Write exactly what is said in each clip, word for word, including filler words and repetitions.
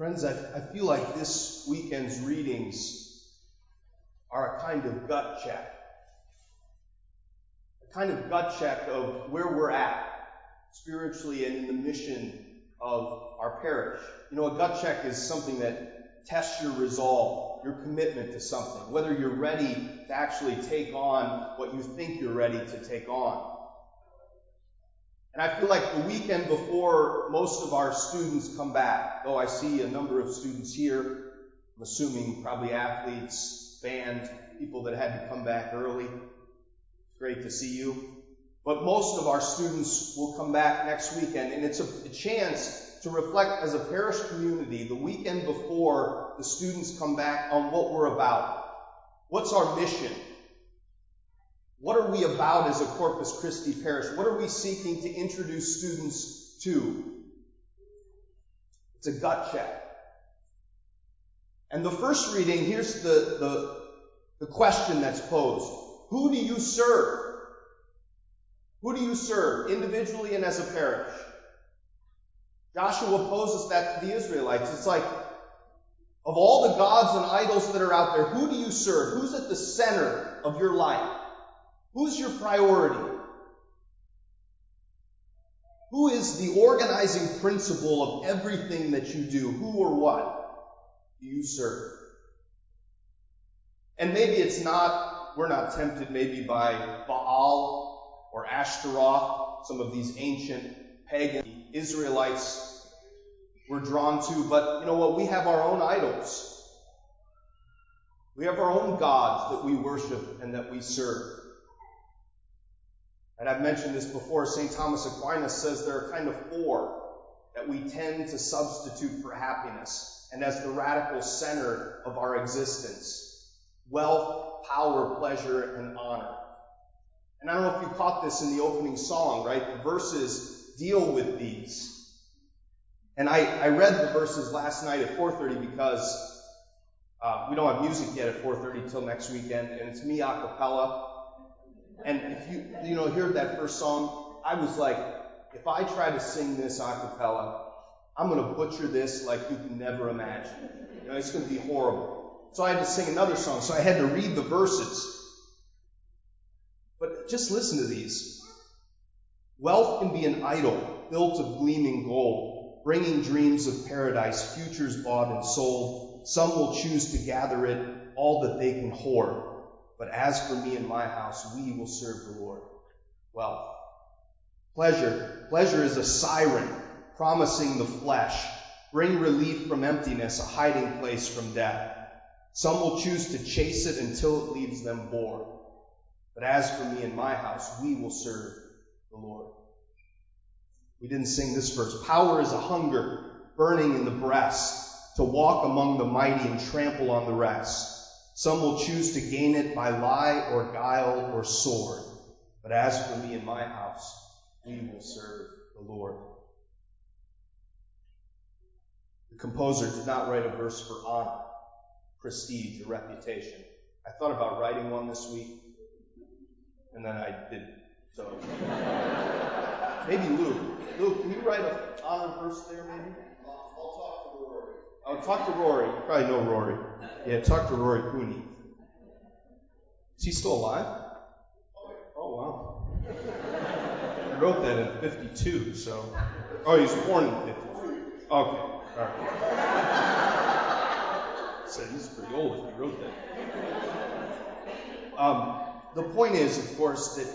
Friends, I, I feel like this weekend's readings are a kind of gut check. A kind of gut check of where we're at spiritually and in the mission of our parish. You know, a gut check is something that tests your resolve, your commitment to something, whether you're ready to actually take on what you think you're ready to take on. And I feel like the weekend before most of our students come back, though I see a number of students here, I'm assuming probably athletes, band, people that had to come back early. It's great to see you. But most of our students will come back next weekend, and it's a, a chance to reflect as a parish community the weekend before the students come back on what we're about. What's our mission? What are we about as a Corpus Christi parish? What are we seeking to introduce students to? It's a gut check. And the first reading, here's the, the, the question that's posed. Who do you serve? Who do you serve, individually and as a parish? Joshua poses that to the Israelites. It's like, of all the gods and idols that are out there, who do you serve? Who's at the center of your life? Who's your priority? Who is the organizing principle of everything that you do? Who or what do you serve? And maybe it's not, we're not tempted maybe by Baal, or Ashtaroth, some of these ancient pagan Israelites were drawn to. But you know what? We have our own idols. We have our own gods that we worship and that we serve. And I've mentioned this before. Saint Thomas Aquinas says there are kind of four that we tend to substitute for happiness and as the radical center of our existence: wealth, power, pleasure, and honor. And I don't know if you caught this in the opening song, right? The verses deal with these. And I, I read the verses last night at four thirty because uh, we don't have music yet at four thirty till next weekend, and it's me a cappella. And if you, you know, heard that first song, I was like, if I try to sing this a cappella, I'm going to butcher this like you can never imagine. You know, it's going to be horrible. So I had to sing another song, so I had to read the verses. But just listen to these. Wealth can be an idol built of gleaming gold, bringing dreams of paradise, futures bought and sold. Some will choose to gather it, all that they can hoard. But as for me and my house, we will serve the Lord. Wealth. Pleasure. Pleasure is a siren, promising the flesh. Bring relief from emptiness, a hiding place from death. Some will choose to chase it until it leaves them bored. But as for me and my house, we will serve the Lord. We didn't sing this verse. Power is a hunger burning in the breast to walk among the mighty and trample on the rest. Some will choose to gain it by lie or guile or sword. But as for me and my house, we will serve the Lord. The composer did not write a verse for honor, prestige, or reputation. I thought about writing one this week. And then I didn't. So maybe Luke. Luke, can you write an honor verse there, maybe? I'll, I'll talk to Rory. I'll talk to Rory. You probably know Rory. Yeah, talk to Rory Cooney. Is he still alive? Oh, wow. I wrote that in fifty-two, so. Oh, he was born in fifty-two. Okay, all right. So he's pretty old if he wrote that. Um. The point is, of course, that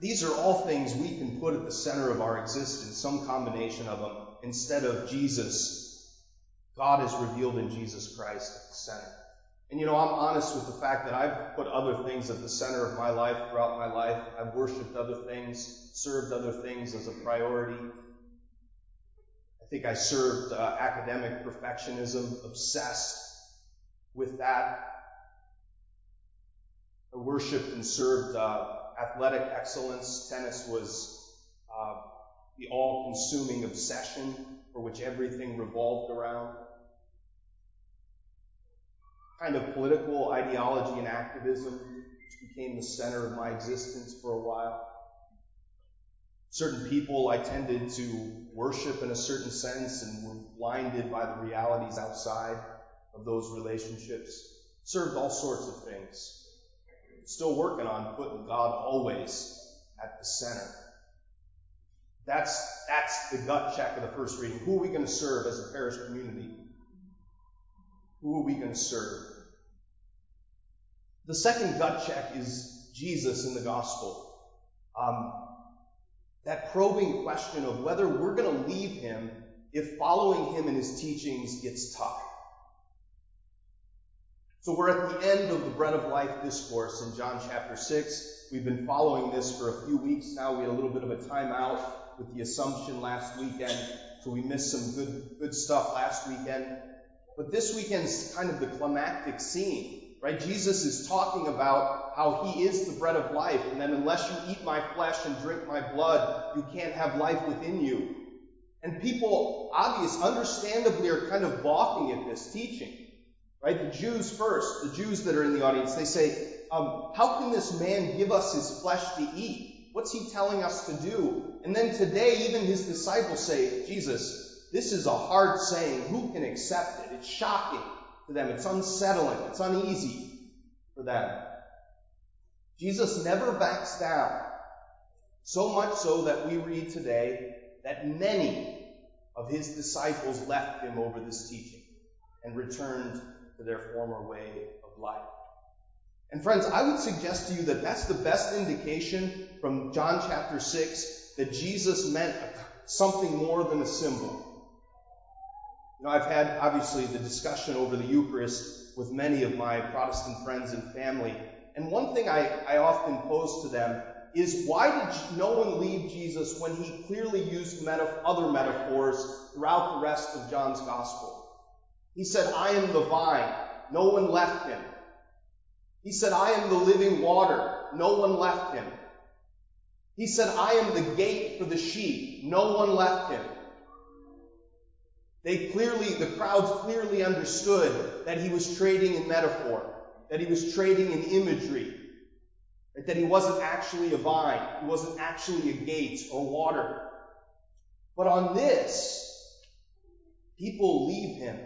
these are all things we can put at the center of our existence, some combination of them, instead of Jesus. God is revealed in Jesus Christ at the center. And, you know, I'm honest with the fact that I've put other things at the center of my life throughout my life. I've worshipped other things, served other things as a priority. I think I served uh, academic perfectionism, obsessed with that. I worshipped and served uh, athletic excellence. Tennis was uh, the all-consuming obsession for which everything revolved around. Kind of political ideology and activism, which became the center of my existence for a while. certain people I tended to worship in a certain sense and were blinded by the realities outside of those relationships. Served all sorts of things. Still working on putting God always at the center. That's, that's the gut check of the first reading. Who are we going to serve as a parish community? Who are we going to serve? The second gut check is Jesus in the gospel. Um, that probing question of whether we're going to leave him if following him and his teachings gets tough. So we're at the end of the Bread of Life discourse in John chapter six. We've been following this for a few weeks now. We had a little bit of a timeout with the Assumption last weekend, so we missed some good, good stuff last weekend. But this weekend's kind of the climactic scene, right? Jesus is talking about how he is the bread of life, and then unless you eat my flesh and drink my blood, you can't have life within you. And people, obvious, understandably, are kind of balking at this teaching. Right? The Jews first, the Jews that are in the audience, they say, um, how can this man give us his flesh to eat? What's he telling us to do? And then today, even his disciples say, Jesus, this is a hard saying. Who can accept it? It's shocking to them. It's unsettling. It's uneasy for them. Jesus never backs down, so much so that we read today that many of his disciples left him over this teaching and returned to their former way of life. And friends, I would suggest to you that that's the best indication from John chapter six that Jesus meant something more than a symbol. You know, I've had, obviously, the discussion over the Eucharist with many of my Protestant friends and family, and one thing I, I often pose to them is, why did no one leave Jesus when he clearly used meta- other metaphors throughout the rest of John's Gospel? He said, I am the vine. No one left him. He said, I am the living water. No one left him. He said, I am the gate for the sheep. No one left him. They clearly, the crowds clearly understood that he was trading in metaphor, that he was trading in imagery, that he wasn't actually a vine, he wasn't actually a gate or water. But on this, people leave him.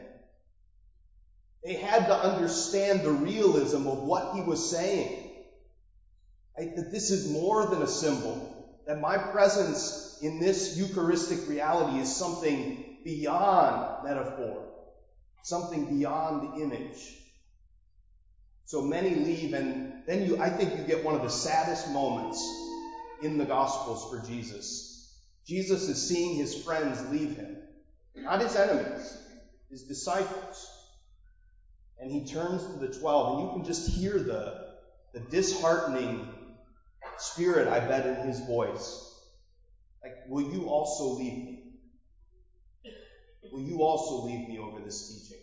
They had to understand the realism of what he was saying. Right? That this is more than a symbol. That my presence in this Eucharistic reality is something beyond metaphor. Something beyond the image. So many leave, and then you, I think you get one of the saddest moments in the Gospels for Jesus. Jesus is seeing his friends leave him. Not his enemies. His disciples. And he turns to the twelve, and you can just hear the, the disheartening spirit, I bet, in his voice. Like, will you also leave me? Will you also leave me over this teaching?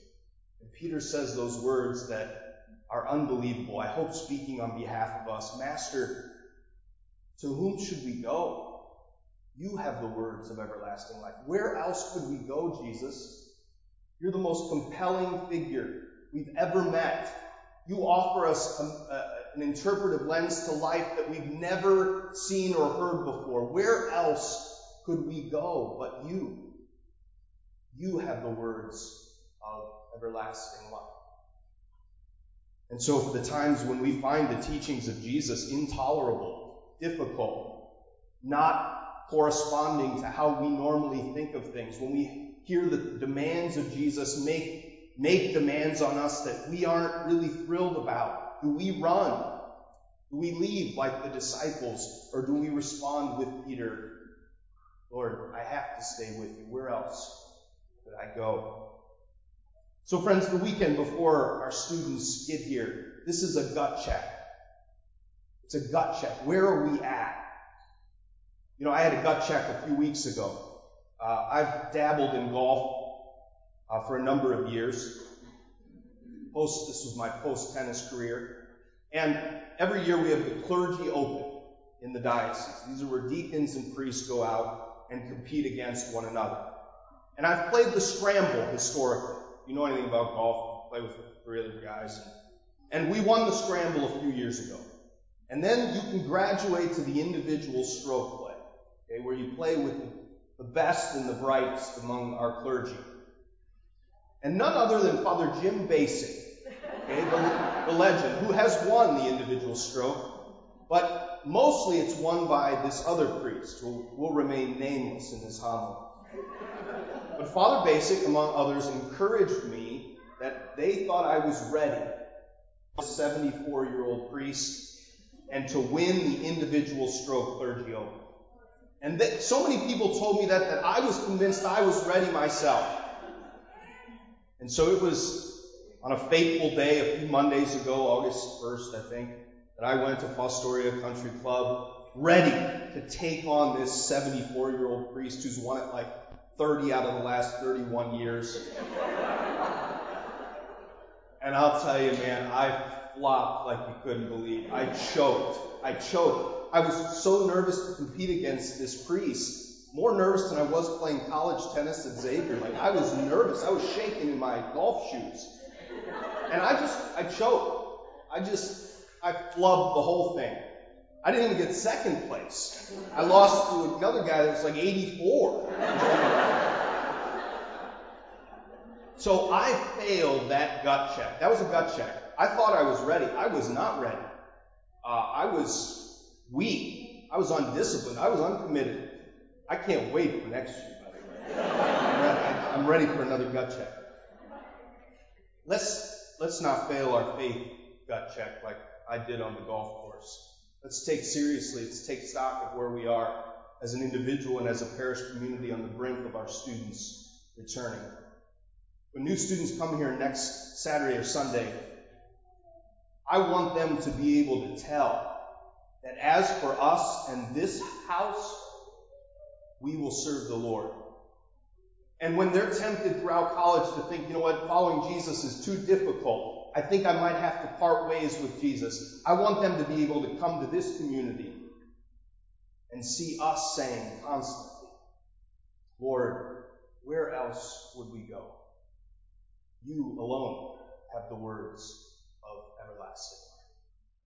And Peter says those words that are unbelievable. I hope speaking on behalf of us. Master, to whom should we go? You have the words of everlasting life. Where else could we go, Jesus? You're the most compelling figure we've ever met. You offer us a, a, an interpretive lens to life that we've never seen or heard before. Where else could we go but you? You have the words of everlasting life. And so for the times when we find the teachings of Jesus intolerable, difficult, not corresponding to how we normally think of things, when we hear the demands of Jesus make make demands on us that we aren't really thrilled about. Do we run? Do we leave like the disciples? Or do we respond with Peter, Lord, I have to stay with you. Where else could I go? So friends, the weekend before our students get here, this is a gut check. It's a gut check. Where are we at? You know, I had a gut check a few weeks ago. Uh, I've dabbled in golf Uh, for a number of years. Post, this was my post-tennis career. And every year we have the clergy open in the diocese. These are where deacons and priests go out and compete against one another. And I've played the scramble historically. If you know anything about golf, play with three other guys. And we won the scramble a few years ago. And then you can graduate to the individual stroke play. okay, where you play with the best and the brightest among our clergy. And none other than Father Jim Basic, okay, the, the legend, who has won the individual stroke, but mostly it's won by this other priest, who will remain nameless in this homily. But Father Basic, among others, encouraged me that they thought I was ready, a seventy-four-year-old priest, and to win the individual stroke clergy over. And that, so many people told me that, that I was convinced I was ready myself. And so it was on a fateful day, a few Mondays ago, August first, I think, that I went to Pastoria Country Club, ready to take on this seventy-four-year-old priest who's won it like thirty out of the last thirty-one years. And I'll tell you, man, I flopped like you couldn't believe. I choked. I choked. I was so nervous to compete against this priest. More nervous than I was playing college tennis at Xavier. Like, I was nervous. I was shaking in my golf shoes. And I just, I choked. I just, I flubbed the whole thing. I didn't even get second place. I lost to another guy that was like eighty-four. So I failed that gut check. That was a gut check. I thought I was ready. I was not ready. Uh, I was weak. I was undisciplined. I was uncommitted. I can't wait for next year, by the way. I'm ready for another gut check. Let's, let's not fail our faith gut check like I did on the golf course. Let's take seriously, let's take stock of where we are as an individual and as a parish community on the brink of our students returning. When new students come here next Saturday or Sunday, I want them to be able to tell that as for us and this house, we will serve the Lord. And when they're tempted throughout college to think, you know what, following Jesus is too difficult, I think I might have to part ways with Jesus, I want them to be able to come to this community and see us saying constantly, Lord, where else would we go? You alone have the words of everlasting.